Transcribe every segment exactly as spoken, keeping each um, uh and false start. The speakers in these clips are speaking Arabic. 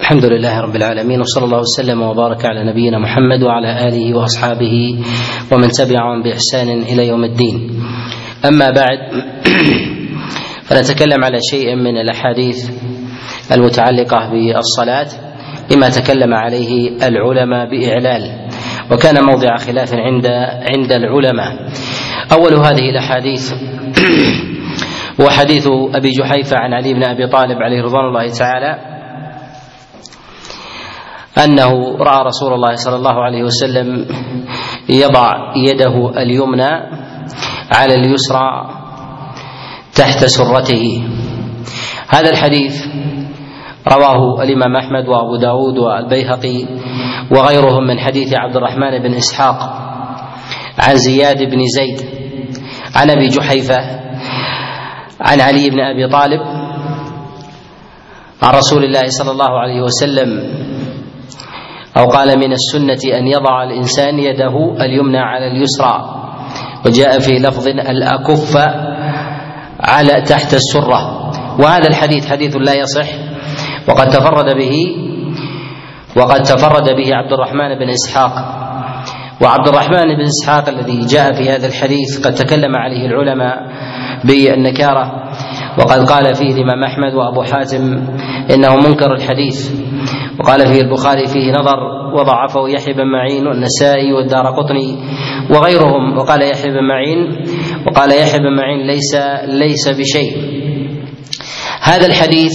الحمد لله رب العالمين، وصلى الله وسلم وبارك على نبينا محمد وعلى آله وأصحابه ومن تبعهم بإحسان إلى يوم الدين. أما بعد، فنتكلم على شيء من الأحاديث المتعلقة بالصلاة لما تكلم عليه العلماء بإعلال، وكان موضع خلاف عند عند العلماء. أول هذه الأحاديث وحديث أبي جحيفة عن علي بن أبي طالب عليه رضوان الله تعالى أنه رأى رسول الله صلى الله عليه وسلم يضع يده اليمنى على اليسرى تحت سرته. هذا الحديث رواه الإمام أحمد وأبو داود والبيهقي وغيرهم من حديث عبد الرحمن بن إسحاق عن زياد بن زيد عن أبي جحيفة عن علي بن أبي طالب عن رسول الله صلى الله عليه وسلم أو قال: من السنة أن يضع الإنسان يده اليمنى على اليسرى، وجاء في لفظ: الأكف على تحت السرة. وهذا الحديث حديث لا يصح، وقد تفرد به وقد تفرد به عبد الرحمن بن إسحاق. وعبد الرحمن بن إسحاق الذي جاء في هذا الحديث قد تكلم عليه العلماء بالنكارة، وقد قال فيه الإمام أحمد وأبو حاتم إنه منكر الحديث، وقال فيه البخاري: فيه نظر، وضعفه يحيى بن معين والنسائي والدارقطني وغيرهم. وقال يحيى بن معين وقال يحيى بن معين ليس ليس بشيء. هذا الحديث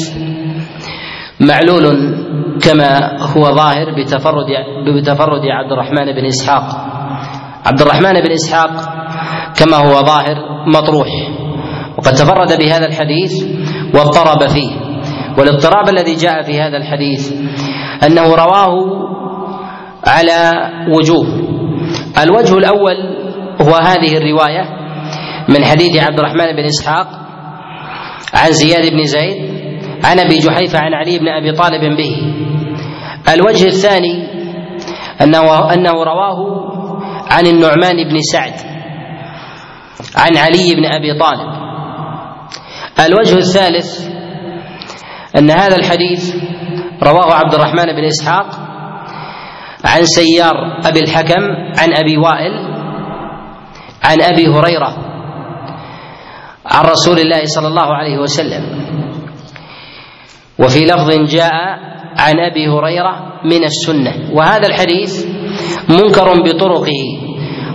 معلول كما هو ظاهر بتفرد بتفرد عبد الرحمن بن إسحاق. عبد الرحمن بن إسحاق كما هو ظاهر مطروح، وقد تفرد بهذا الحديث واضطرب فيه. والاضطراب الذي جاء في هذا الحديث أنه رواه على وجوه. الوجه الأول هو هذه الرواية من حديث عبد الرحمن بن إسحاق عن زياد بن زيد عن أبي جحيفة عن علي بن أبي طالب به. الوجه الثاني أنه, أنه رواه عن النعمان بن سعد عن علي بن أبي طالب. الوجه الثالث أن هذا الحديث رواه عبد الرحمن بن إسحاق عن سيار أبي الحكم عن أبي وائل عن أبي هريرة عن رسول الله صلى الله عليه وسلم، وفي لفظ جاء عن أبي هريرة من السنة. وهذا الحديث منكر بطرقه،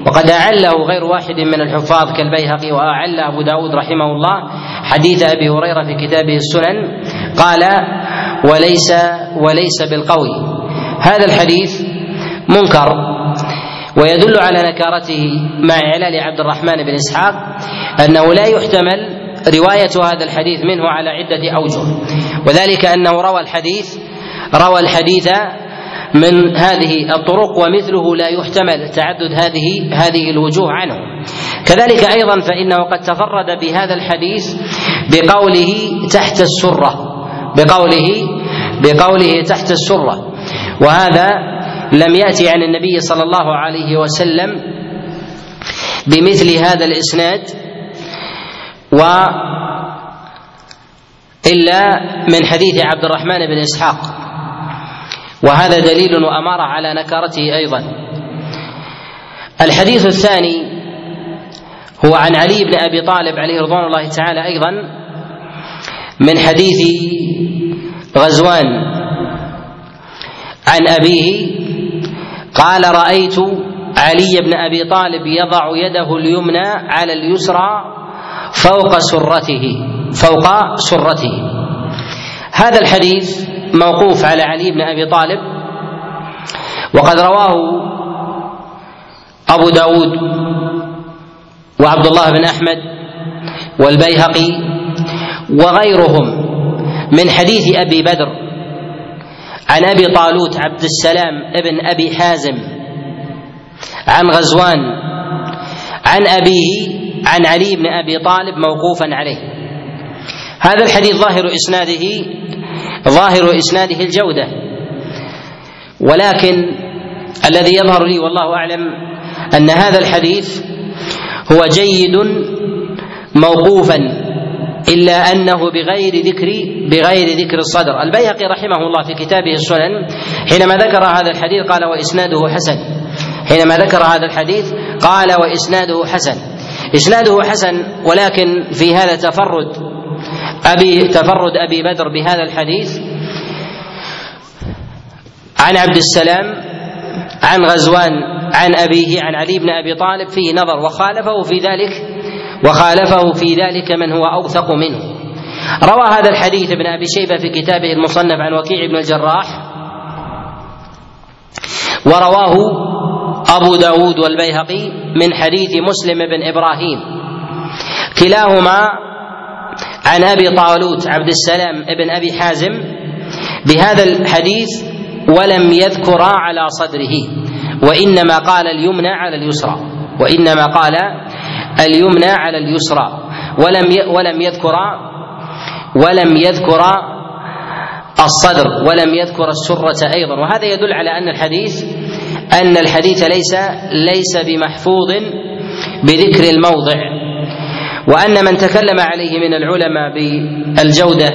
وقد أعله غير واحد من الحفاظ كالبيهقي، وأعل أبو داود رحمه الله حديث أبي هريرة في كتابه السنن، قال: وليس وليس بالقوي. هذا الحديث منكر، ويدل على نكارته مع علال عبد الرحمن بن إسحاق أنه لا يحتمل رواية هذا الحديث منه على عدة أوجه، وذلك أنه روى الحديث روى الحديث من هذه الطرق، ومثله لا يحتمل تعدد هذه هذه الوجوه عنه. كذلك أيضا فإنه قد تفرد بهذا الحديث بقوله تحت السرة بقوله بقوله تحت السرة، وهذا لم يأتي عن النبي صلى الله عليه وسلم بمثل هذا الإسناد و إلا من حديث عبد الرحمن بن إسحاق، وهذا دليل وأمارة على نكارته أيضا. الحديث الثاني هو عن علي بن أبي طالب عليه رضوان الله تعالى أيضا من حديث غزوان عن أبيه قال: رأيت علي بن أبي طالب يضع يده اليمنى على اليسرى فوق سرته فوق سرته. هذا الحديث موقوف على علي بن أبي طالب، وقد رواه أبو داود وعبد الله بن أحمد والبيهقي وغيرهم من حديث أبي بدر عن أبي طالوت عبد السلام ابن أبي حازم عن غزوان عن أبيه عن علي بن أبي طالب موقوفا عليه. هذا الحديث ظاهر إسناده ظاهر إسناده الجودة، ولكن الذي يظهر لي والله أعلم أن هذا الحديث هو جيد موقوفا إلا أنه بغير ذكر بغير ذكر الصدر. البيهقي رحمه الله في كتابه السنن حينما ذكر هذا الحديث قال وإسناده حسن، حينما ذكر هذا الحديث قال وإسناده حسن، إسناده حسن ولكن في هذا تفرد أبي تفرد أبي بدر بهذا الحديث عن عبد السلام عن غزوان عن أبيه عن علي بن أبي طالب فيه نظر، وخالفه في ذلك وخالفه في ذلك من هو أوثق منه. روى هذا الحديث ابن أبي شيبة في كتابه المصنف عن وكيع بن الجراح، ورواه أبو داود والبيهقي من حديث مسلم بن إبراهيم، كلاهما عن أبي طالوت عبد السلام ابن أبي حازم بهذا الحديث، ولم يذكر على صدره وإنما قال اليمنى على اليسرى، وإنما قال اليمنى على اليسرى ولم ولم يذكر ولم يذكر الصدر ولم يذكر السرة أيضا. وهذا يدل على أن الحديث أن الحديث ليس ليس بمحفوظ بذكر الموضع، وأن من تكلم عليه من العلماء بالجودة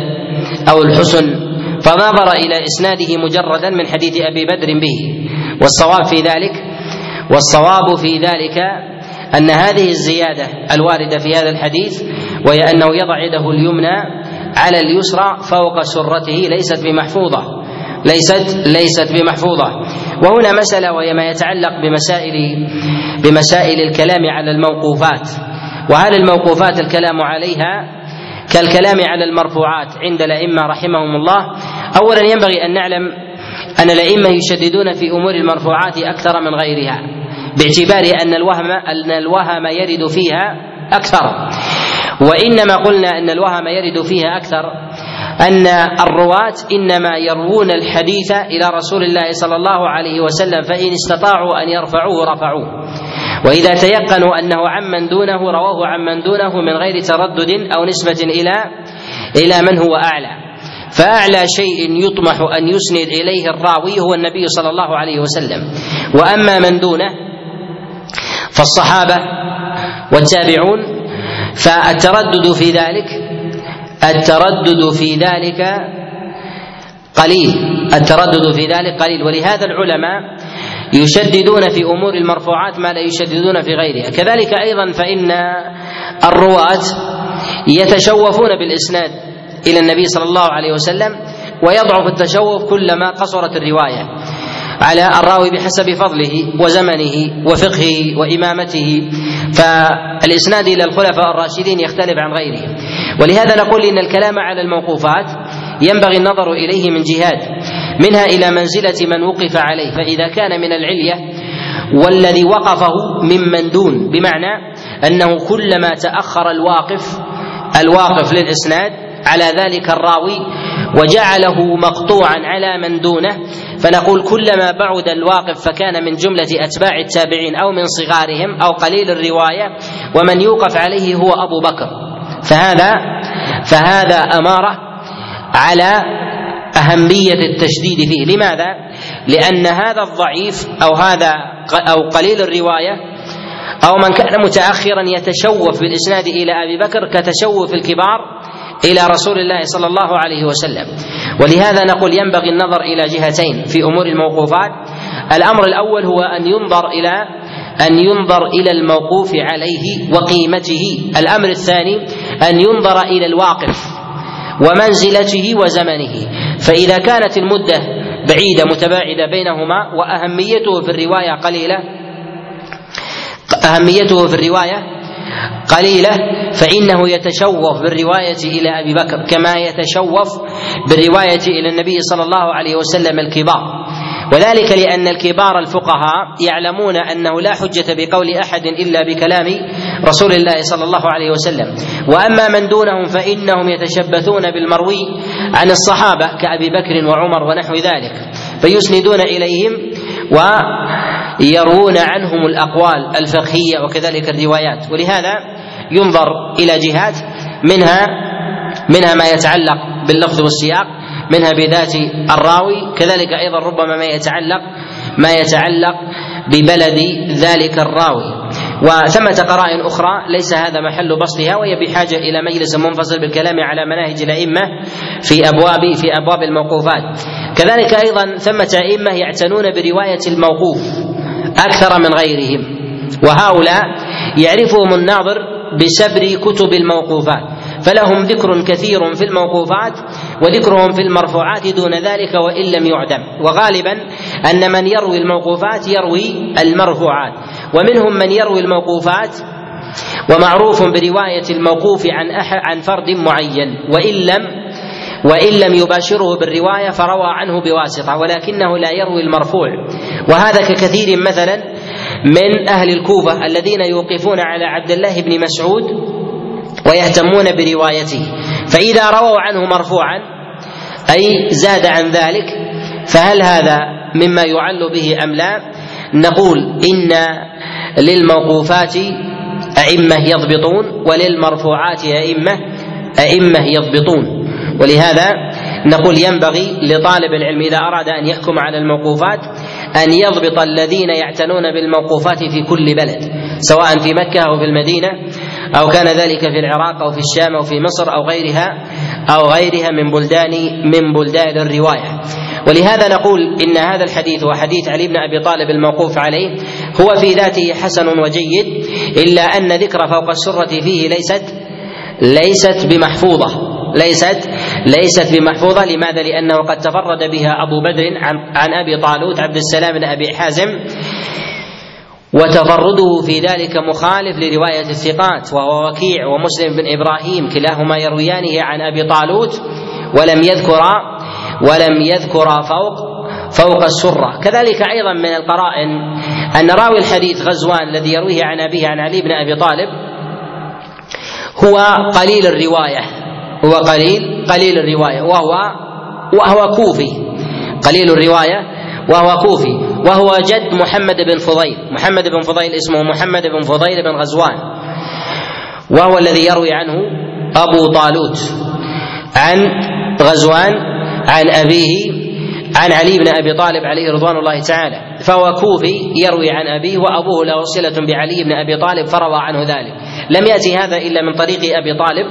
أو الحسن فنظر إلى إسناده مجردا من حديث أبي بدر به. والصواب في ذلك والصواب في ذلك أن هذه الزيادة الواردة في هذا الحديث وهي أنه يضع يده اليمنى على اليسرى فوق سرته ليست بمحفوظة ليست ليست بمحفوظة. وهنا مسألة وهي ما يتعلق بمسائل بمسائل الكلام على الموقوفات، وعلى الموقوفات الكلام عليها كالكلام على المرفوعات عند الأئمة رحمهم الله. أولا ينبغي أن نعلم أن الأئمة يشددون في أمور المرفوعات أكثر من غيرها باعتبار أن الوهم أن الوهم يرد فيها أكثر، وإنما قلنا أن الوهم يرد فيها أكثر أن الرواة إنما يروون الحديث إلى رسول الله صلى الله عليه وسلم، فإن استطاعوا أن يرفعوه رفعوه، وإذا تيقنوا أنه عمن دونه رواه عمن دونه من غير تردد أو نسبة إلى إلى من هو أعلى. فأعلى شيء يطمح أن يسند إليه الراوي هو النبي صلى الله عليه وسلم، وأما من دونه فالصحابة والتابعون فالتردد في ذلك التردد في ذلك قليل التردد في ذلك قليل ولهذا العلماء يشددون في أمور المرفوعات ما لا يشددون في غيرها. كذلك أيضا فإن الرواة يتشوفون بالإسناد إلى النبي صلى الله عليه وسلم، ويضعف التشوف كلما قصرت الرواية على الراوي بحسب فضله وزمنه وفقهه وإمامته، فالإسناد إلى الخلفاء الراشدين يختلف عن غيره. ولهذا نقول إن الكلام على الموقوفات ينبغي النظر إليه من جهات، منها إلى منزلة من وقف عليه، فإذا كان من العلية والذي وقفه ممن دون، بمعنى أنه كلما تأخر الواقف الواقف للإسناد على ذلك الراوي وجعله مقطوعا على من دونه، فنقول كلما بعد الواقف فكان من جملة أتباع التابعين أو من صغارهم أو قليل الرواية، ومن يوقف عليه هو أبو بكر، فهذا فهذا أمارة على أهمية التشديد فيه. لماذا؟ لأن هذا الضعيف أو هذا أو قليل الرواية أو من كان متأخرا يتشوف بالإسناد إلى أبي بكر كتشوف الكبار إلى رسول الله صلى الله عليه وسلم. ولهذا نقول ينبغي النظر إلى جهتين في أمور الموقوفات، الأمر الأول هو أن ينظر إلى أن ينظر إلى الموقوف عليه وقيمته، الأمر الثاني أن ينظر إلى الواقف ومنزلته وزمنه، فإذا كانت المدة بعيدة متباعدة بينهما وأهميته في الرواية قليلة أهميته في الرواية قليلة فإنه يتشوف بالرواية إلى أبي بكر كما يتشوف بالرواية إلى النبي صلى الله عليه وسلم الكبار، وذلك لأن الكبار الفقهاء يعلمون أنه لا حجة بقول أحد إلا بكلام رسول الله صلى الله عليه وسلم، وأما من دونهم فإنهم يتشبثون بالمروي عن الصحابة كأبي بكر وعمر ونحو ذلك، فيسندون إليهم ويرون عنهم الأقوال الفقهية وكذلك الروايات. ولهذا ينظر إلى جهات، منها منها ما يتعلق باللفظ والسياق، منها بذات الراوي، كذلك أيضا ربما ما يتعلق ما يتعلق ببلد ذلك الراوي. وثمة قرائن أخرى ليس هذا محل بسطها، وهي بحاجة إلى مجلس منفصل بالكلام على مناهج الأئمة في أبواب في أبواب الموقوفات. كذلك أيضا ثمة أئمة يعتنون برواية الموقوف أكثر من غيرهم، وهؤلاء يعرفهم الناظر بسبر كتب الموقوفات، فلهم ذكر كثير في الموقوفات وذكرهم في المرفوعات دون ذلك وإن لم يعدم. وغالبا أن من يروي الموقوفات يروي المرفوعات، ومنهم من يروي الموقوفات ومعروف برواية الموقوف عن عن فرد معين وإن لم وإن لم يباشره بالرواية فروى عنه بواسطة، ولكنه لا يروي المرفوع. وهذا ككثير مثلا من أهل الكوفة الذين يوقفون على عبد الله بن مسعود ويهتمون بروايته، فإذا رووا عنه مرفوعا أي زاد عن ذلك فهل هذا مما يعل به أم لا؟ نقول إن للموقوفات أئمة يضبطون وللمرفوعات أئمة أئمة يضبطون، ولهذا نقول ينبغي لطالب العلم إذا أراد أن يحكم على الموقوفات أن يضبط الذين يعتنون بالموقوفات في كل بلد، سواء في مكة أو في المدينة أو كان ذلك في العراق أو في الشام أو في مصر أو غيرها أو غيرها من بلدان من بلدان الرواية. ولهذا نقول إن هذا الحديث وحديث علي بن أبي طالب الموقوف عليه هو في ذاته حسن وجيد، إلا أن ذكر فوق السرة فيه ليست ليست بمحفوظة ليست ليست بمحفوظة. لماذا؟ لأنه قد تفرد بها أبو بدر عن, عن أبي طالوت عبد السلام بن أبي حازم، وتفرده في ذلك مخالف لرواية الثقات، وهو وكيع ومسلم بن إبراهيم كلاهما يرويانه عن أبي طالوت، ولم يذكر ولم يذكر فوق فوق السرة. كذلك أيضا من القرائن أن راوي الحديث غزوان الذي يرويه عن أبيه عن علي بن أبي طالب هو قليل الرواية هو قليل قليل الرواية وهو وهو كوفي قليل الرواية وهو كوفي وهو جد محمد بن فضيل محمد بن فضيل اسمه محمد بن فضيل بن غزوان، وهو الذي يروي عنه أبو طالوت عن غزوان عن أبيه عن علي بن أبي طالب عليه رضوان الله تعالى، فهو كوفي يروي عن أبيه وأبوه له صلة بعلي بن أبي طالب فروى عنه ذلك. لم يأتي هذا إلا من طريق أبي طالب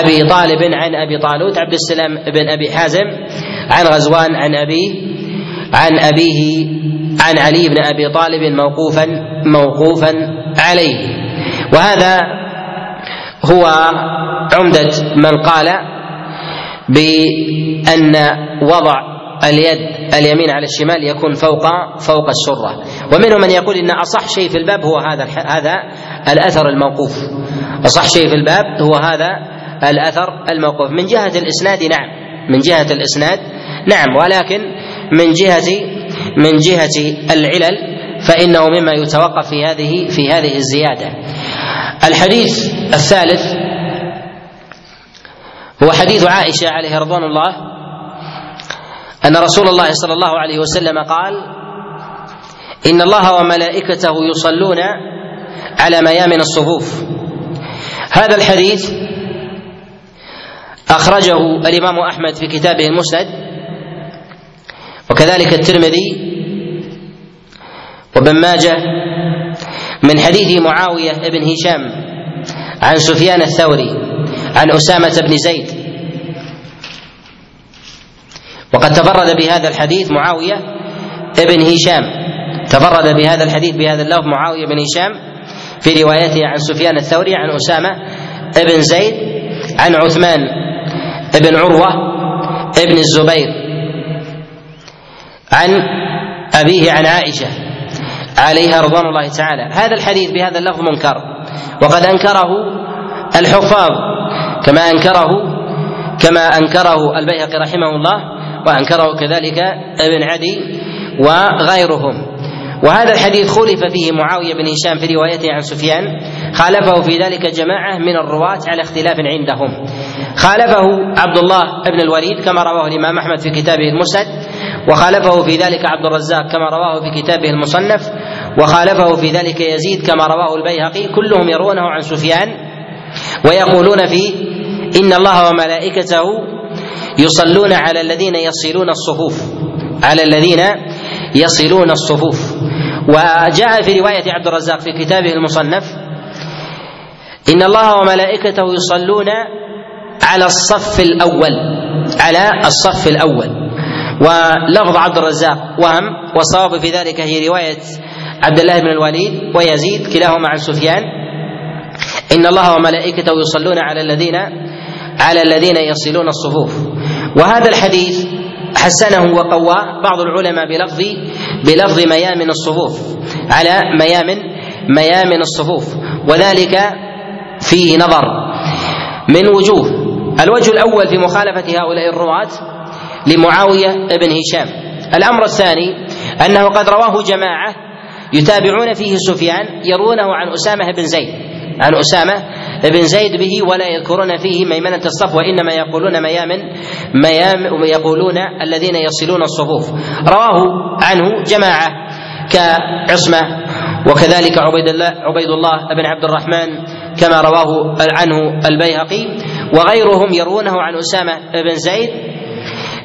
أبي طالب عن أبي طالوت عبد السلام بن أبي حازم عن غزوان عن أبيه عن أبيه عن علي بن أبي طالب موقوفا موقوفا عليه. وهذا هو عمدة من قال بأن وضع اليد اليمين على الشمال يكون فوق فوق السرة. ومنهم من يقول إن أصح شيء في الباب هو هذا هذا الأثر الموقوف، أصح شيء في الباب هو هذا الأثر الموقوف من جهة الإسناد نعم من جهة الإسناد نعم ولكن من جهة من جهة العلل فإنه مما يتوقف في هذه في هذه الزيادة. الحديث الثالث هو حديث عائشة عليه رضوان الله أن رسول الله صلى الله عليه وسلم قال: إن الله وملائكته يصلون على ميامن الصفوف. هذا الحديث أخرجه الإمام أحمد في كتابه المسند، وكذلك الترمذي وابن ماجه من حديث معاوية ابن هشام عن سفيان الثوري عن أسامة بن زيد، وقد تفرد بهذا الحديث معاوية ابن هشام تفرد بهذا الحديث بهذا اللفظ معاوية بن هشام في روايته عن سفيان الثوري عن أسامة ابن زيد عن عثمان ابن عروة ابن الزبير عن أبيه عن عائشة عليها رضوان الله تعالى. هذا الحديث بهذا اللفظ منكر، وقد أنكره الحفاظ كما أنكره كما أنكره البيهقي رحمه الله، وأنكره كذلك ابن عدي وغيرهم. وهذا الحديث خلف فيه معاوية بن هشام في روايته عن سفيان، خالفه في ذلك جماعة من الرواة على اختلاف عندهم، خالفه عبد الله بن الوليد كما رواه الإمام أحمد في كتابه المسند، وخالفه في ذلك عبد الرزاق كما رواه في كتابه المصنف، وخالفه في ذلك يزيد كما رواه البيهقي، كلهم يروونه عن سفيان ويقولون فيه: إن الله وملائكته يصلون على الذين يصلون الصفوف على الذين يصلون الصفوف. وجاء في رواية عبد الرزاق في كتابه المصنف: إن الله وملائكته يصلون على الصف الأول، على الصف الأول. ولفظ عبد الرزاق وهم، والصواب في ذلك هي رواية عبد الله بن الوليد ويزيد كلاهما عن سفيان: إن الله وملائكته يصلون على الذين على الذين يصلون الصفوف. وهذا الحديث حسنه وقواه بعض العلماء بلفظ بلفظ ميامن الصفوف، على ميامن ميامن الصفوف، وذلك فيه نظر من وجوه. الوجه الأول في مخالفة هؤلاء الرواة لمعاوية ابن هشام. الأمر الثاني أنه قد رواه جماعة يتابعون فيه سفيان يرونه عن أسامة بن زيد عن أسامة بن زيد به، ولا يذكرون فيه ميمنة الصف، وإنما يقولون ميامن ميام يقولون الذين يصلون الصفوف. رواه عنه جماعة كعصمة وكذلك عبيد الله عبيد الله بن عبد الرحمن، كما رواه عنه البيهقي وغيرهم يرونه عن أسامة بن زيد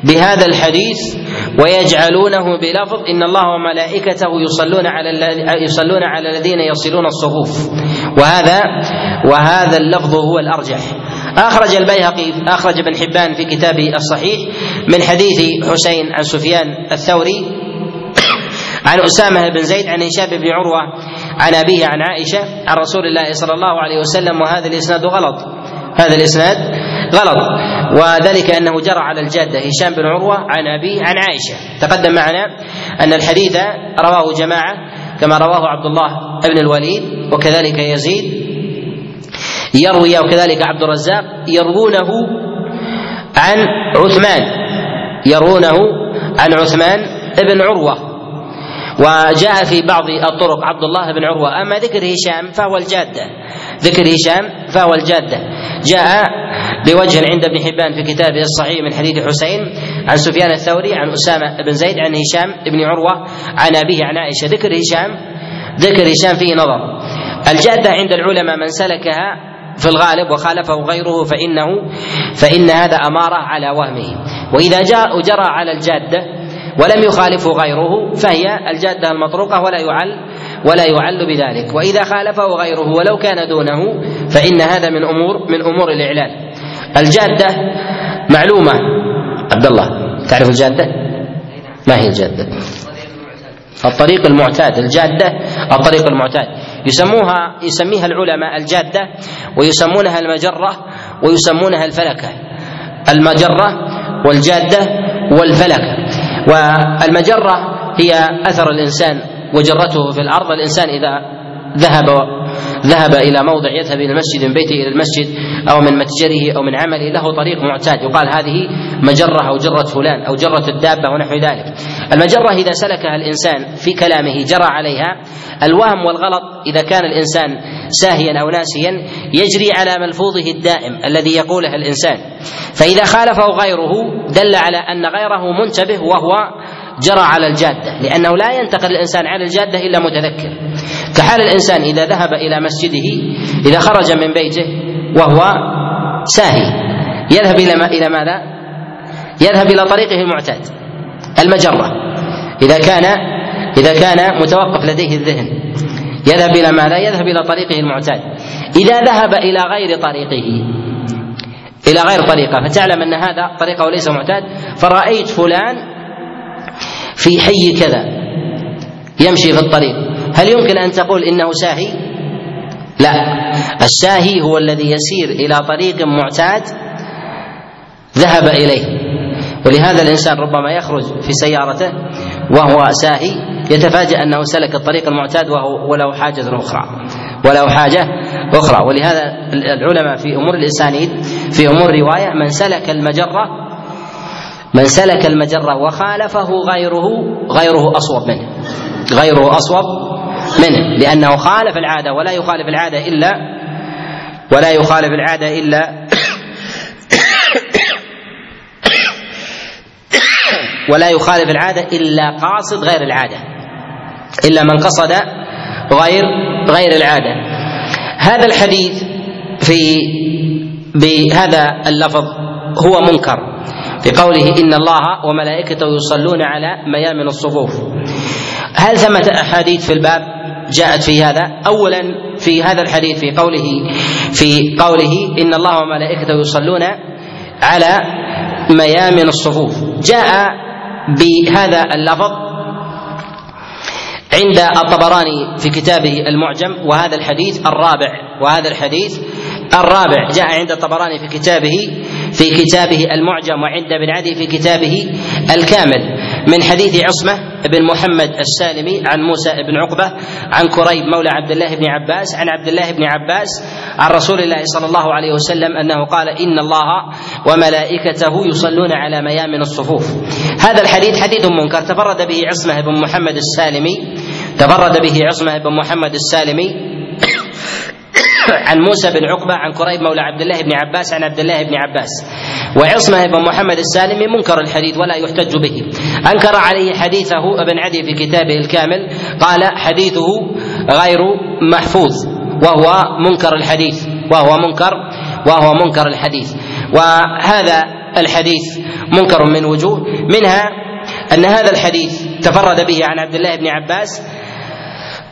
بهذا الحديث، ويجعلونه بلفظ إن الله وملائكته يصلون على يصلون على الذين يصلون الصفوف، وهذا وهذا اللفظ هو الأرجح. أخرج البيهقي أخرج ابن حبان في كتابه الصحيح من حديث حسين عن سفيان الثوري عن أسامة بن زيد عن هشام بن عروة عن أبيه عن عائشة عن رسول الله صلى الله عليه وسلم، وهذا الإسناد غلط هذا الإسناد غلط وذلك أنه جرى على الجادة هشام بن عروة عن أبيه عن عائشة. تقدم معنا أن الحديث رواه جماعة كما رواه عبد الله بن الوليد وكذلك يزيد يروي وكذلك عبد الرزاق يروونه عن عثمان يروونه عن عثمان بن عروة. وجاء في بعض الطرق عبد الله بن عروة. أما ذكر هشام فهو الجادة ذكر هشام فهو الجادة جاء بوجه عند ابن حبان في كتابه الصحيح من حديث حسين عن سفيان الثوري عن أسامة بن زيد عن هشام بن عروة عن أبيه عن عائشة. ذكر هشام ذكر هشام فيه نظر. الجادة عند العلماء من سلكها في الغالب وخالفه غيره فإنه فإن هذا أمارة على وهمه، وإذا جاء جرى على الجادة ولم يخالفه غيره فهي الجادة المطروقة ولا يعل ولا يعل بذلك، وإذا خالفه غيره ولو كان دونه فإن هذا من أمور من أمور الإعلال. الجادة معلومة، عبد الله تعرف الجادة؟ ما هي الجادة؟ الطريق المعتاد. الجادة الطريق المعتاد يسموها يسميها العلماء الجادة، ويسمونها المجرة ويسمونها الفلكة. المجرة والجادة والفلكة. والمجرة هي أثر الإنسان وجرته في الأرض. الإنسان إذا ذهب ذهب إلى موضع يذهب إلى المسجد من بيته إلى المسجد أو من متجره أو من عمله له طريق معتاد، يقال هذه مجرة أو جرة فلان أو جرة الدابة ونحو ذلك. المجرة إذا سلكها الإنسان في كلامه جرى عليها. الوهم والغلط إذا كان الإنسان ساهيا أو ناسيا يجري على ملفوظه الدائم الذي يقوله الإنسان، فإذا خالفه غيره دل على أن غيره منتبه وهو جرى على الجادة، لأنه لا ينتقل الإنسان على الجادة إلا متذكر. كحال الإنسان إذا ذهب إلى مسجده، إذا خرج من بيته وهو ساهي يذهب إلى إلى ماذا؟ يذهب إلى طريقه المعتاد المجرة. إذا كان إذا كان متوقف لديه الذهن يذهب إلى ماذا؟ يذهب إلى طريقه المعتاد. إذا ذهب إلى غير طريقه إلى غير طريقة فتعلم أن هذا طريقه وليس معتاد، فرأيت فلان في حي كذا يمشي في الطريق، هل يمكن أن تقول إنه ساهي؟ لا، الساهي هو الذي يسير إلى طريق معتاد ذهب إليه. ولهذا الإنسان ربما يخرج في سيارته وهو ساهي يتفاجأ أنه سلك الطريق المعتاد وهو ولو حاجة أخرى ولو حاجة أخرى ولهذا العلماء في أمور الإسانيد في أمور الرواية من سلك المجرة من سلك المجرة وخالفه غيره غيره أصوب منه غيره أصوب منه لأنه خالف العادة، ولا يخالف العادة إلا ولا يخالف العادة إلا ولا يخالف العادة إلا قاصد غير العادة إلا من قصد غير غير العادة. هذا الحديث في بهذا اللفظ هو منكر في قوله إن الله وملائكته يصلون على ميامن الصفوف. هل ثمة أحاديث في الباب جاءت في هذا؟ أولا في هذا الحديث في قوله في قوله إن الله وملائكته يصلون على ميامن الصفوف، جاء بهذا اللفظ عند الطبراني في كتابه المعجم، وهذا الحديث الرابع وهذا الحديث الرابع جاء عند الطبراني في كتابه في كتابه المعجم، وعند ابن عدي في كتابه الكامل من حديث عصمة بن محمد السالمي عن موسى بن عقبة عن كريب مولى عبد الله بن عباس عن عبد الله بن عباس عن رسول الله صلى الله عليه وسلم أنه قال إن الله وملائكته يصلون على ميامن الصفوف. هذا الحديث حديث منكر تفرد به عصمة بن محمد السالمي تفرد به عصمة بن محمد السالمي عن موسى بن عقبة عن كريب مولى عبد الله بن عباس عن عبد الله بن عباس، وعصمة بن محمد السالمي منكر الحديث ولا يحتج به. أنكر عليه حديثه ابن عدي في كتابه الكامل، قال حديثه غير محفوظ وهو منكر الحديث وهو منكر وهو منكر الحديث. وهذا الحديث منكر من وجوه، منها أن هذا الحديث تفرد به عن عبد الله بن عباس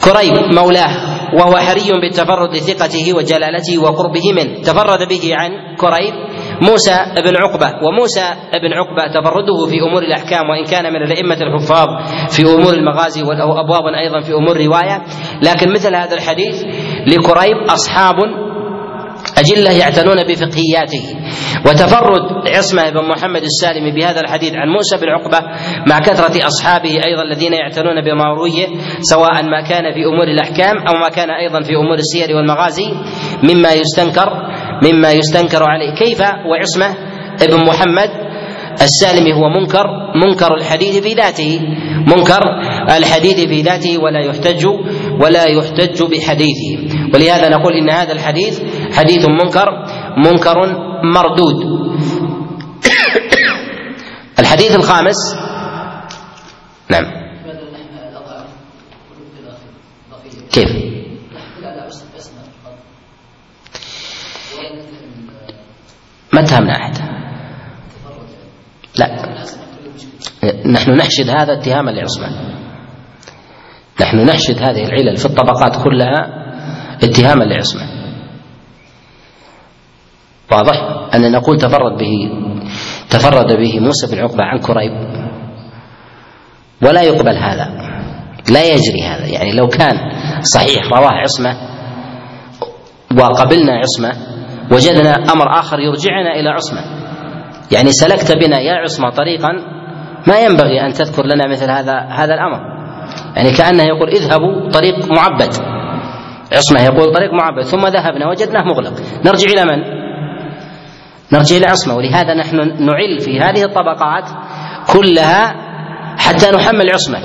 كريب مولاه، وهو حري بالتفرد لثقته وجلالته وقربه منه، تفرد به عن كريب موسى بن عقبة، وموسى بن عقبة تفرده في أمور الأحكام وإن كان من الأئمة الحفاظ في أمور المغازي وأبواب أيضا في أمور رواية، لكن مثل هذا الحديث لكريب أصحاب أجلة يعتنون بفقهياته. وتفرد عصمة بن محمد السالمي بهذا الحديث عن موسى بن عقبة مع كثرة أصحابه أيضا الذين يعتنون بما رويه سواء ما كان في أمور الأحكام أو ما كان أيضا في أمور السير والمغازي مما يستنكر مما يستنكر عليه. كيف وعصمة بن محمد السالمي هو منكر منكر الحديث في ذاته منكر الحديث في ذاته ولا يحتج ولا يحتج بحديثه. ولهذا نقول إن هذا الحديث حديث منكر منكر مردود. الحديث الخامس نعم كيف ما اتهمنا أحد، لا نحن نحشد هذا اتهاما لعصمة، نحن نحشد هذه العلل في الطبقات كلها اتهاما لعصمة. واضح أن نقول تفرد به تفرد به موسى بن عقبة عن كريب ولا يقبل هذا، لا يجري هذا. يعني لو كان صحيح رواه عصمة وقبلنا عصمة وجدنا أمر آخر يرجعنا إلى عصمة، يعني سلكت بنا يا عصمة طريقا ما ينبغي أن تذكر لنا مثل هذا هذا الأمر، يعني كأنه يقول اذهبوا طريق معبد، عصمة يقول طريق معبد ثم ذهبنا وجدناه مغلق، نرجع إلى من؟ نرجع إلى عصمة. ولهذا نحن نعل في هذه الطبقات كلها حتى نحمل عصمة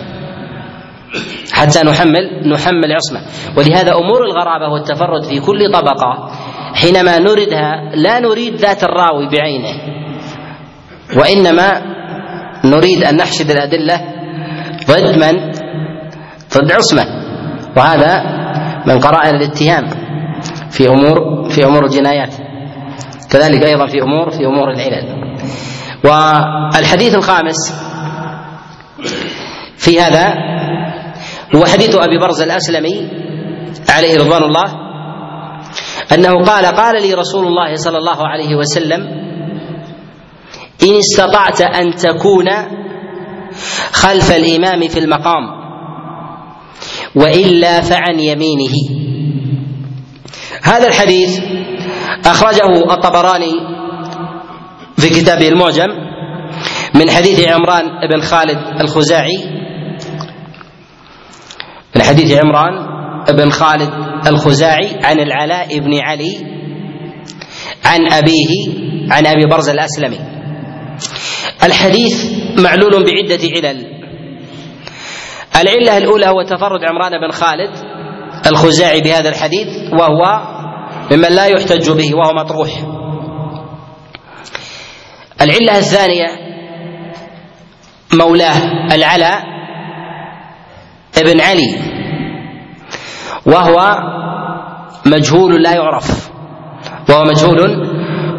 حتى نحمل نحمل عصمة. ولهذا أمور الغرابة والتفرد في كل طبقة حينما نردها لا نريد ذات الراوي بعينه، وإنما نريد أن نحشد الأدلة ضد من؟ ضد عصمة. وهذا من قرائن الاتهام في أمور في أمور الجنايات، كذلك أيضا في أمور في أمور العلل. والحديث الخامس في هذا هو حديث أبي برز الأسلمي عليه رضوان الله أنه قال قال لي رسول الله صلى الله عليه وسلم إن استطعت أن تكون خلف الإمام في المقام وإلا فعن يمينه. هذا الحديث أخرجه الطبراني في كتابه المعجم من حديث عمران بن خالد الخزاعي من حديث عمران بن خالد الخزاعي عن العلاء بن علي عن أبيه عن أبي برز الأسلمي. الحديث معلول بعدة علل. العلة الأولى هو تفرد عمران بن خالد الخزاعي بهذا الحديث وهو ممن لا يحتج به وهو مطروح. العلة الثانية مولاه العلاء ابن علي وهو مجهول لا يعرف وهو مجهول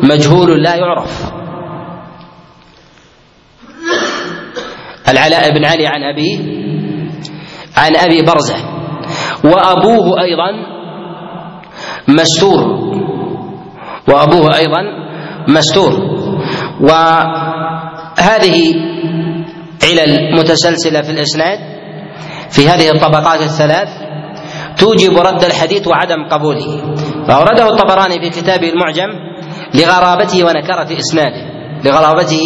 مجهول لا يعرف العلاء ابن علي عن أبيه عن أبي برزة، وأبوه أيضا مستور وأبوه أيضا مستور وهذه علل متسلسلة في الإسناد في هذه الطبقات الثلاث توجب رد الحديث وعدم قبوله. فأورده الطبراني في كتابه المعجم لغرابته ونكرة إسناده لغرابته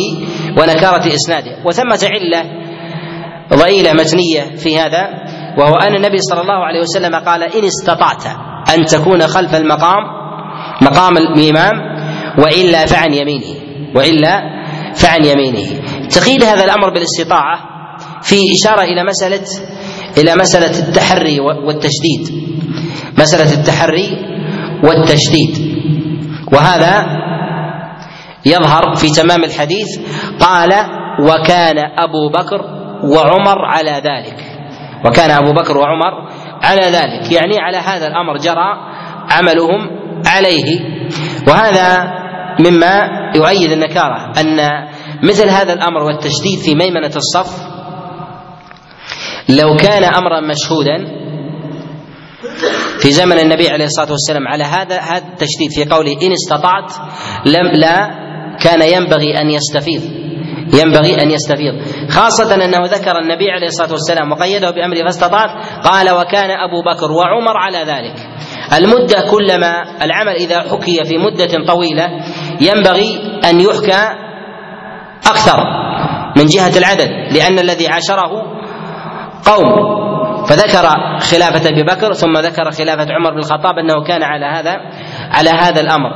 ونكرة إسناده. وثمة علة ضئيلة متنية في هذا، وهو أن النبي صلى الله عليه وسلم قال: إن استطعت أن تكون خلف المقام مقام الإمام وإلا فعن يمينه وإلا فعن يمينه. تقييد هذا الأمر بالاستطاعة في إشارة إلى مسألة إلى مسألة التحري والتشديد مسألة التحري والتشديد وهذا يظهر في تمام الحديث. قال: وكان أبو بكر وعمر على ذلك وكان أبو بكر وعمر على ذلك يعني على هذا الأمر جرى عملهم عليه. وهذا مما يؤيد النكارة أن مثل هذا الأمر والتشديد في ميمنة الصف لو كان أمرا مشهودا في زمن النبي عليه الصلاة والسلام على هذا هذا التشديد في قوله إن استطعت لم لا كان ينبغي أن يستفيض ينبغي أن يستفيض خاصة أنه ذكر النبي عليه الصلاة والسلام وقيده بأمره فاستطعت. قال: وكان أبو بكر وعمر على ذلك. المدة كلما العمل إذا حكي في مدة طويلة ينبغي أن يحكى أكثر من جهة العدد لأن الذي عاشره قوم. فذكر خلافة أبي بكر ثم ذكر خلافة عمر بن الخطاب أنه كان على هذا على هذا الأمر.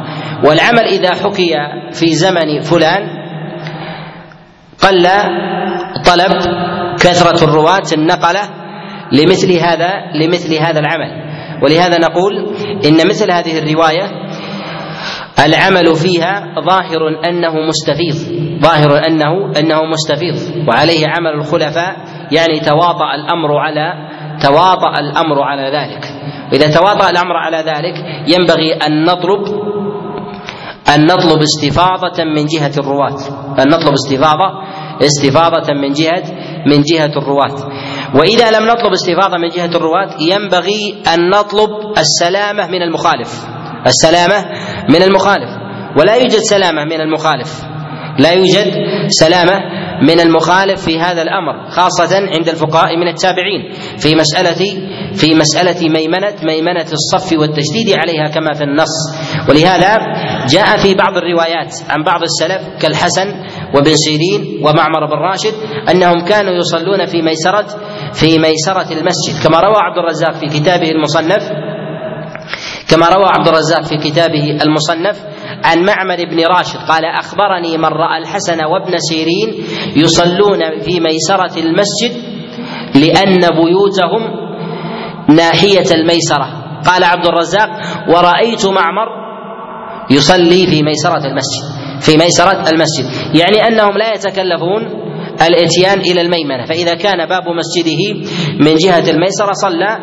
والعمل إذا حكي في زمن فلان قل طلب كثرة الرواة النقلة لمثل هذا لمثل هذا العمل. ولهذا نقول إن مثل هذه الرواية العمل فيها ظاهر أنه مستفيض ظاهر أنه أنه مستفيض وعليه عمل الخلفاء يعني تواطأ الأمر على تواطأ الأمر على ذلك. وإذا تواطأ الأمر على ذلك ينبغي أن نطلب أن نطلب استفاضة من جهة الرواة أن نطلب استفاضة استفاضة من جهة من جهة الرواة. وإذا لم نطلب استفاضة من جهة الرواة ينبغي أن نطلب السلامة من المخالف السلامة من المخالف ولا يوجد سلامة من المخالف لا يوجد سلامة من المخالف في هذا الأمر خاصة عند الفقهاء من التابعين في مسألة في مسألة ميمنة ميمنة الصف والتشديد عليها كما في النص. ولهذا جاء في بعض الروايات عن بعض السلف كالحسن وابن سيرين ومعمر بن راشد أنهم كانوا يصلون في ميسرة في ميسرة المسجد كما روى عبد الرزاق في كتابه المصنف كما روى عبد الرزاق في كتابه المصنف عن معمر بن راشد قال: أخبرني من رأى الحسن وابن سيرين يصلون في ميسرة المسجد لأن بيوتهم ناحية الميسرة. قال عبد الرزاق: ورأيت معمر يصلي في ميسرة المسجد في ميسرة المسجد يعني أنهم لا يتكلفون الإتيان إلى الميمنة. فإذا كان باب مسجده من جهة الميسرة صلى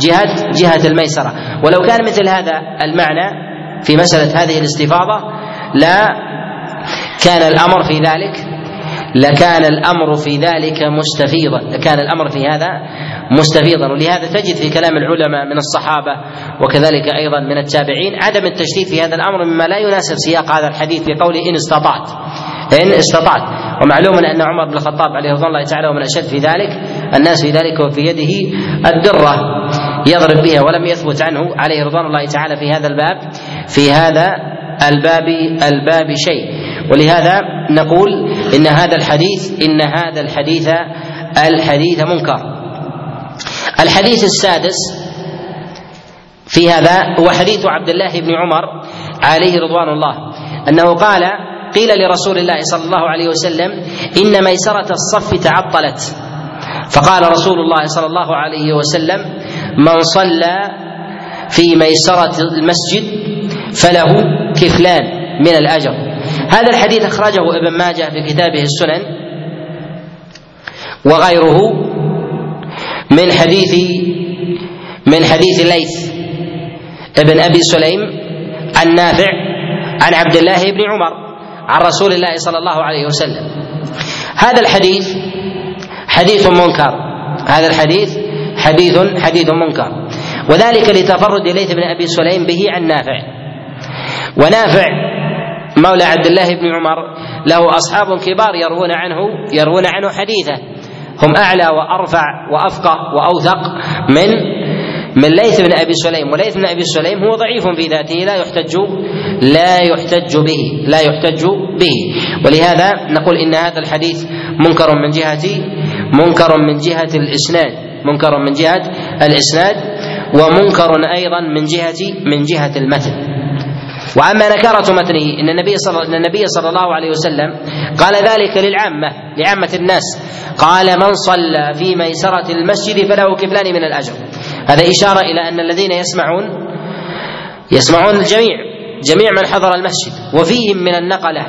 جهة جهة الميسرة. ولو كان مثل هذا المعنى في مسألة هذه الاستفاضة لا كان الأمر في ذلك لكان الأمر في ذلك مستفيضا لكان الأمر في هذا مستفيضا. ولهذا تجد في كلام العلماء من الصحابة وكذلك أيضا من التابعين عدم التشديد في هذا الأمر مما لا يناسب سياق هذا الحديث في قوله إن استطعت إن استطعت. ومعلوم أن عمر بن الخطاب عليه رضي الله تعالى ومن أشد في ذلك الناس في ذلك وفي يده الدرة يضرب بها ولم يثبت عنه عليه رضوان الله تعالى في هذا الباب في هذا الباب الباب شيء. ولهذا نقول إن هذا الحديث إن هذا الحديث الحديث منكر. الحديث السادس في هذا هو حديث عبد الله بن عمر عليه رضوان الله أنه قال: قيل لرسول الله صلى الله عليه وسلم إن ميسرة الصف تعطلت، فقال رسول الله صلى الله عليه وسلم: من صلى في ميسرة المسجد فله كفلان من الأجر. هذا الحديث أخرجه ابن ماجه في كتابه السنن وغيره من حديث من حديث ليث ابن أبي سليم عن نافع عن عبد الله بن عمر عن رسول الله صلى الله عليه وسلم. هذا الحديث حديث منكر هذا الحديث حديث حديث منكر، وذلك لتفرد ليث بن أبي سليم به عن نافع، ونافع مولى عبد الله بن عمر له أصحاب كبار يروون عنه يروون عنه حديثه، هم أعلى وأرفع وأفقه وأوثق من من ليث بن أبي سليم، وليث بن أبي سليم هو ضعيف في ذاته لا يحتج لا يحتج به لا يحتج به ولهذا نقول إن هذا الحديث منكر من جهة منكر من جهة الإسناد منكر من جهة الإسناد ومنكر أيضا من جهة من جهة المتن. وأما نكارة متنه إن النبي صلى إن النبي صلى الله عليه وسلم قال ذلك للعامة لعامة الناس، قال من صلى في ميسرة المسجد فله كفلان من الأجر. هذا إشارة إلى أن الذين يسمعون يسمعون الجميع جميع من حضر المسجد، وفيهم من النقلة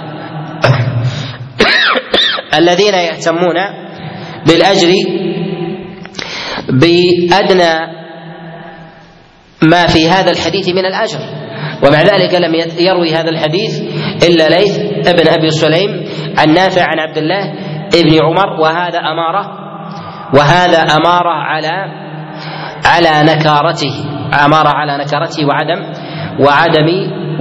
الذين يهتمون بالأجر بأدنى ما في هذا الحديث من الأجر، ومع ذلك لم يروي هذا الحديث إلا ليث ابن أبي سليم عن نافع عن عبد الله ابن عمر، وهذا أمارة وهذا أمارة على على نكارته أمارة على نكارته وعدم وعدم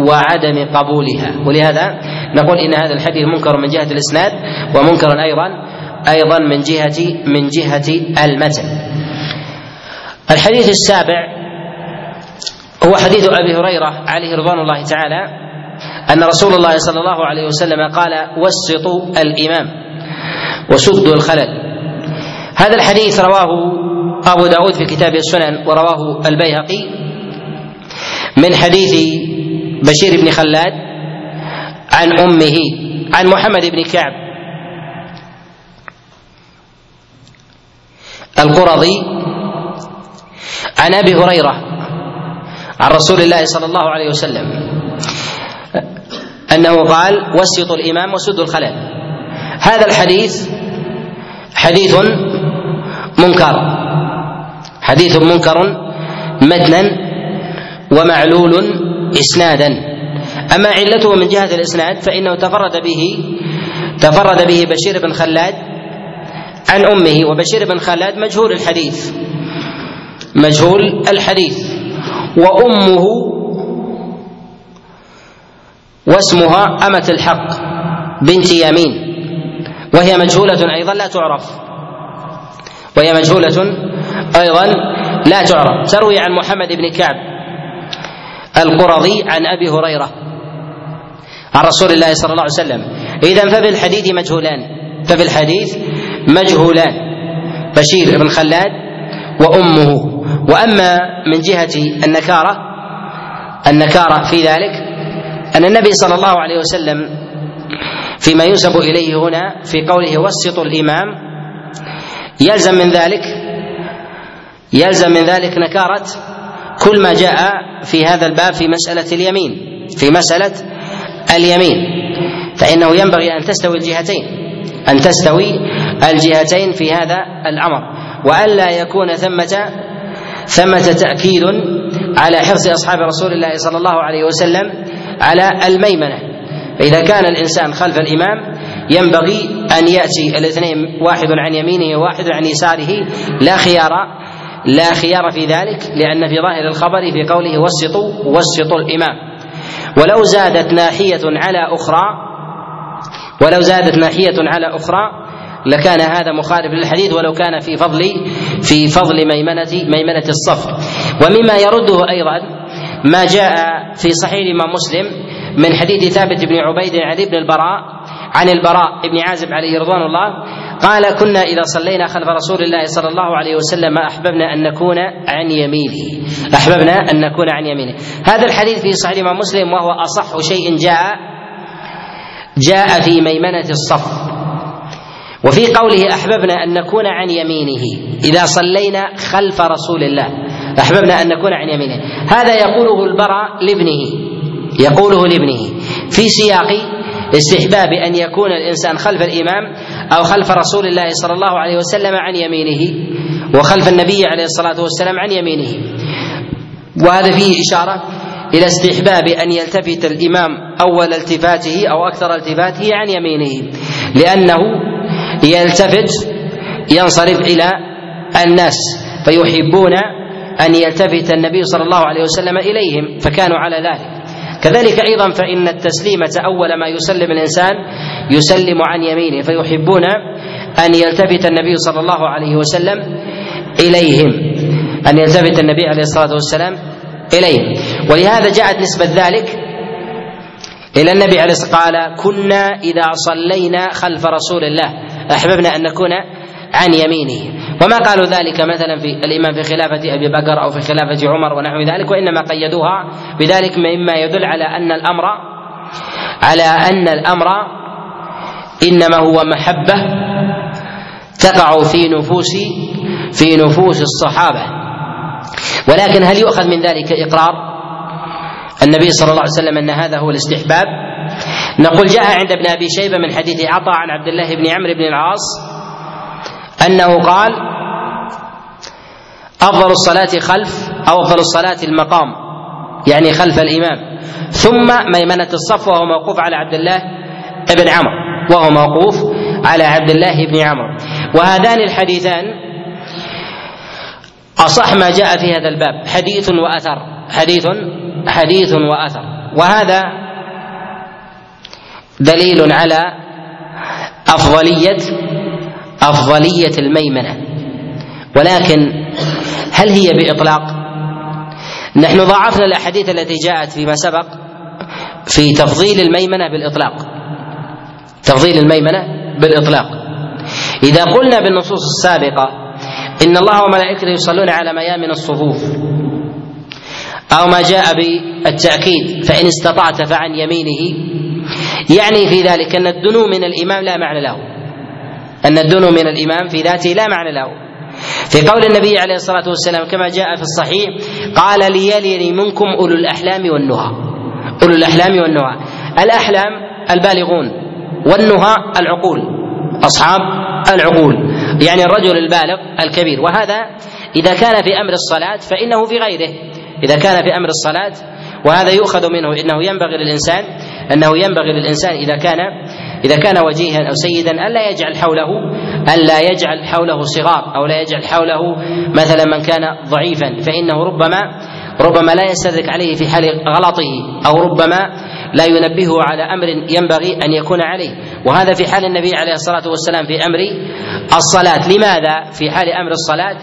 وعدم قبولها. ولهذا نقول إن هذا الحديث منكر من جهة الإسناد ومنكر أيضا أيضا من جهة من جهة المتن. الحديث السابع هو حديث أبي هريرة عليه رضوان الله تعالى أن رسول الله صلى الله عليه وسلم قال وسطوا الإمام وسدوا الخلل. هذا الحديث رواه أبو داود في كتاب السنن ورواه البيهقي من حديث بشير بن خلاد عن أمه عن محمد بن كعب القرضي عن أبي هريرة عن رسول الله صلى الله عليه وسلم أنه قال وسطوا الإمام وسدوا الخلل. هذا الحديث حديث منكر حديث منكر متنا ومعلول إسنادا. أما علته من جهة الإسناد فإنه تفرد به تفرد به بشير بن خلاد عن أمه، وبشير بن خلاد مجهول الحديث مجهول الحديث وأمه واسمها أمة الحق بنت يمين وهي مجهولة أيضا لا تعرف وهي مجهولة أيضا لا تعرف تروي عن محمد بن كعب القرضي عن أبي هريرة عن رسول الله صلى الله عليه وسلم. إذن ففي الحديث مجهولان ففي الحديث مجهولان بشير بن خلاد وأمه. وأما من جهة النكارة النكارة في ذلك أن النبي صلى الله عليه وسلم فيما ينسب إليه هنا في قوله وسطوا الإمام يلزم من ذلك يلزم من ذلك نكارة كل ما جاء في هذا الباب في مسألة اليمين في مسألة اليمين فإنه ينبغي أن تستوي الجهتين أن تستوي الجهتين في هذا الأمر، وألا يكون ثمة ثمة تأكيد على حرص أصحاب رسول الله صلى الله عليه وسلم على الميمنة. فإذا كان الإنسان خلف الإمام ينبغي أن يأتي الاثنين واحد عن يمينه وواحد عن يساره لا خيار لا خيار في ذلك، لأن في ظاهر الخبر في قوله وسطوا وسطوا الإمام. ولو زادت ناحية على أخرى ولو زادت ناحية على أخرى لكان هذا مخالف للحديث ولو كان في فضل في فضل ميمنة ميمنة الصف. ومما يرده أيضا ما جاء في صحيح الإمام مسلم من حديث ثابت بن عبيد عن ابن البراء عن البراء بن عازب عليه رضوان الله قال كنا إذا صلينا خلف رسول الله صلى الله عليه وسلم أحببنا أن نكون عن يمينه أحببنا أن نكون عن يمينه. هذا الحديث في صحيح الإمام مسلم وهو أصح شيء جاء جاء في ميمنة الصف. وفي قوله أحببنا أن نكون عن يمينه إذا صلينا خلف رسول الله أحببنا أن نكون عن يمينه، هذا يقوله البراء لابنه يقوله لابنه في سياق استحباب أن يكون الإنسان خلف الإمام أو خلف رسول الله صلى الله عليه وسلم عن يمينه وخلف النبي عليه الصلاة والسلام عن يمينه. وهذا فيه إشارة إلى استحباب أن يلتفت الإمام أول التفاته أو أكثر التفاته عن يمينه لأنه يلتفت ينصرف إلى الناس فيحبون أن يلتفت النبي صلى الله عليه وسلم إليهم فكانوا على ذلك. كذلك أيضا فإن التسليمة أول ما يسلم الإنسان يسلم عن يمينه فيحبون أن يلتفت النبي صلى الله عليه وسلم إليهم أن يلتفت النبي عليه الصلاة والسلام إليهم. ولهذا جاءت نسبة ذلك إلى النبي عليه الصلاة والسلام قال كنا إذا صلينا خلف رسول الله أحببنا أن نكون عن يمينه. وما قالوا ذلك مثلا في الإمام في خلافة أبي بكر أو في خلافة عمر ونحو ذلك، وإنما قيدوها بذلك مما يدل على أن الأمر على أن الأمر إنما هو محبة تقع في نفوس في نفوس الصحابة. ولكن هل يؤخذ من ذلك إقرار النبي صلى الله عليه وسلم أن هذا هو الاستحباب؟ نقول جاء عند ابن أبي شيبة من حديث عطاء عن عبد الله بن عمرو بن العاص أنه قال أفضل الصلاة خلف أو أفضل الصلاة المقام يعني خلف الإمام، ثم ميمنة الصف وهو موقوف على عبد الله بن عمر وهو موقوف على عبد الله بن عمر. وهذان الحديثان أصح ما جاء في هذا الباب حديث وأثر حديث حديث وأثر، وهذا دليل على أفضلية أفضلية الميمنة. ولكن هل هي بإطلاق؟ نحن ضاعفنا الأحاديث التي جاءت فيما سبق في تفضيل الميمنة بالإطلاق تفضيل الميمنة بالإطلاق. إذا قلنا بالنصوص السابقة إن الله وملائكته يصلون على ميامن الصفوف أو ما جاء بالتأكيد فإن استطعت فعن يمينه، يعني في ذلك أن الدنو من الإمام لا معنى له أن الدنو من الإمام في ذاته لا معنى له. في قول النبي عليه الصلاة والسلام كما جاء في الصحيح قال ليلني منكم أولو الأحلام والنهى أولو الأحلام والنهى الأحلام البالغون والنهى العقول أصحاب العقول، يعني الرجل البالغ الكبير. وهذا إذا كان في أمر الصلاة فإنه في غيره إذا كان في أمر الصلاة، وهذا يؤخذ منه إنه ينبغي للإنسان أنه ينبغي للإنسان إذا كان إذا كان وجيها أو سيدا ألا يجعل حوله ألا يجعل حوله صغار أو لا يجعل حوله مثلا من كان ضعيفا، فإنه ربما ربما لا يستدرك عليه في حال غلطه أو ربما لا ينبهه على أمر ينبغي أن يكون عليه. وهذا في حال النبي عليه الصلاة والسلام في أمر الصلاة. لماذا في حال أمر الصلاة؟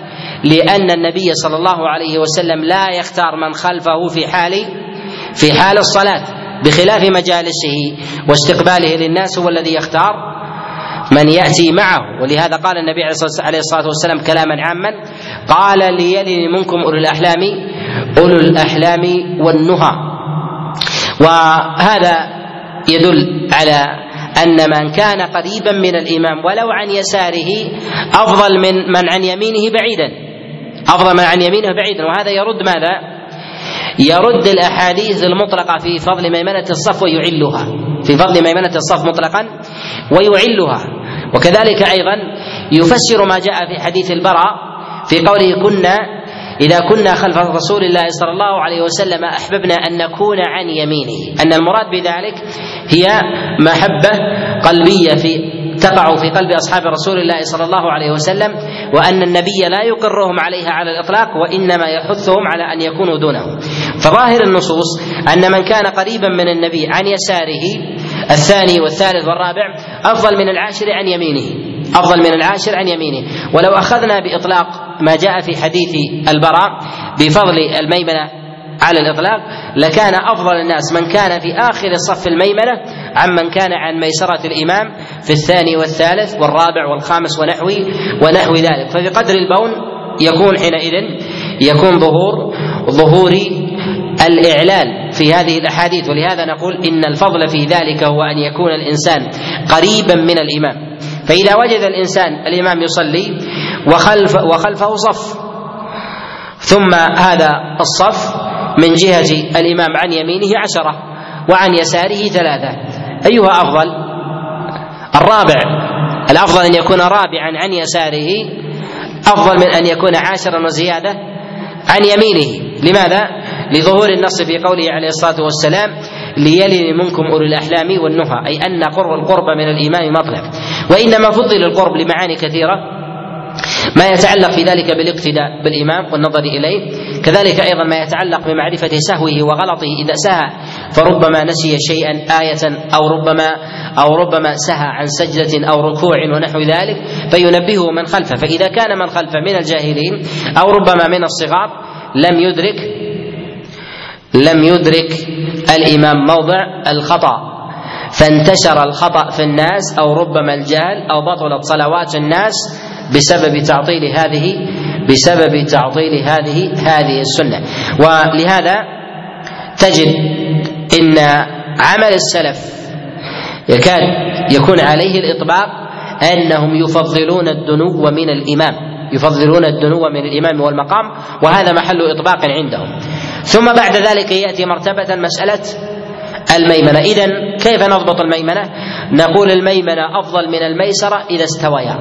لأن النبي صلى الله عليه وسلم لا يختار من خلفه في حال في حال الصلاة بخلاف مجالسه واستقباله للناس، هو الذي يختار من يأتي معه. ولهذا قال النبي عليه الصلاة والسلام كلاما عاما قال ليلني منكم أولو الأحلام أولو الأحلام والنهى. وهذا يدل على أن من كان قريبا من الإمام ولو عن يساره أفضل من من عن يمينه بعيدا أفضل من عن يمينه بعيدا. وهذا يرد ماذا؟ يرد الأحاديث المطلقة في فضل ميمنة الصف ويعلها في فضل ميمنة الصف مطلقا ويعلها. وكذلك أيضا يفسر ما جاء في حديث البراء في قوله كنا إذا كنا خلف رسول الله صلى الله عليه وسلم أحببنا أن نكون عن يمينه، أن المراد بذلك هي محبة قلبية في تقع في قلب أصحاب رسول الله صلى الله عليه وسلم، وأن النبي لا يقرهم عليها على الإطلاق وإنما يحثهم على أن يكونوا دونه. فظاهر النصوص أن من كان قريبا من النبي عن يساره الثاني والثالث والرابع أفضل من العاشر عن يمينه أفضل من العاشر عن يمينه. ولو أخذنا بإطلاق ما جاء في حديث البراء بفضل الميمنة على الإطلاق لكان أفضل الناس من كان في آخر صف الميمنة عمن كان عن ميسرة الإمام في الثاني والثالث والرابع والخامس ونحو ونحو ذلك. فبقدر البون يكون حينئذ يكون ظهور ظهور الإعلال في هذه الأحاديث. ولهذا نقول إن الفضل في ذلك هو أن يكون الإنسان قريبا من الإمام. فإذا وجد الإنسان الإمام يصلي وخلف وخلفه صف ثم هذا الصف من جهة الإمام عن يمينه عشرة وعن يساره ثلاثة، أيها أفضل؟ الرابع. الأفضل أن يكون رابعا عن يساره أفضل من أن يكون عاشرا وزيادة عن يمينه. لماذا؟ لظهور النص في قوله عليه الصلاة والسلام ليلني منكم أولو الأحلام والنهى، أي أن القرب من الإمام مطلب. وإنما فضل القرب لمعاني كثيرة ما يتعلق في ذلك بالاقتداء بالإمام والنظر إليه، كذلك أيضا ما يتعلق بمعرفة سهوه وغلطه إذا سهى، فربما نسي شيئا آية أو ربما أو ربما سهى عن سجدة أو ركوع ونحو ذلك فينبهه من خلفه، فإذا كان من خلفه من الجاهلين أو ربما من الصغار لم يدرك لم يدرك الإمام موضع الخطأ فانتشر الخطأ في الناس أو ربما الجهل أو بطلت صلوات الناس بسبب تعطيل هذه بسبب تعطيل هذه هذه السنة. ولهذا تجد إن عمل السلف يكاد يكون عليه الإطباق أنهم يفضلون الدنو من الإمام يفضلون الدنو من الإمام والمقام، وهذا محل إطباق عندهم. ثم بعد ذلك يأتي مرتبة مسألة الميمنة. إذن كيف نضبط الميمنة؟ نقول الميمنة أفضل من الميسرة إذا استويا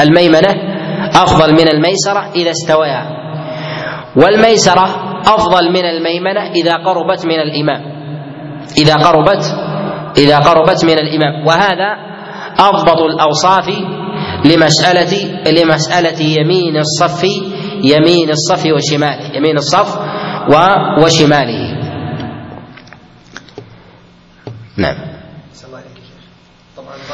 الميمنة أفضل من الميسرة إذا استويا، والميسرة أفضل من الميمنة إذا قربت من الإمام إذا قربت إذا قربت من الإمام. وهذا أضبط الأوصاف لمسألة لمسألة يمين الصف يمين الصف وشماله يمين الصف وشماله. نعم.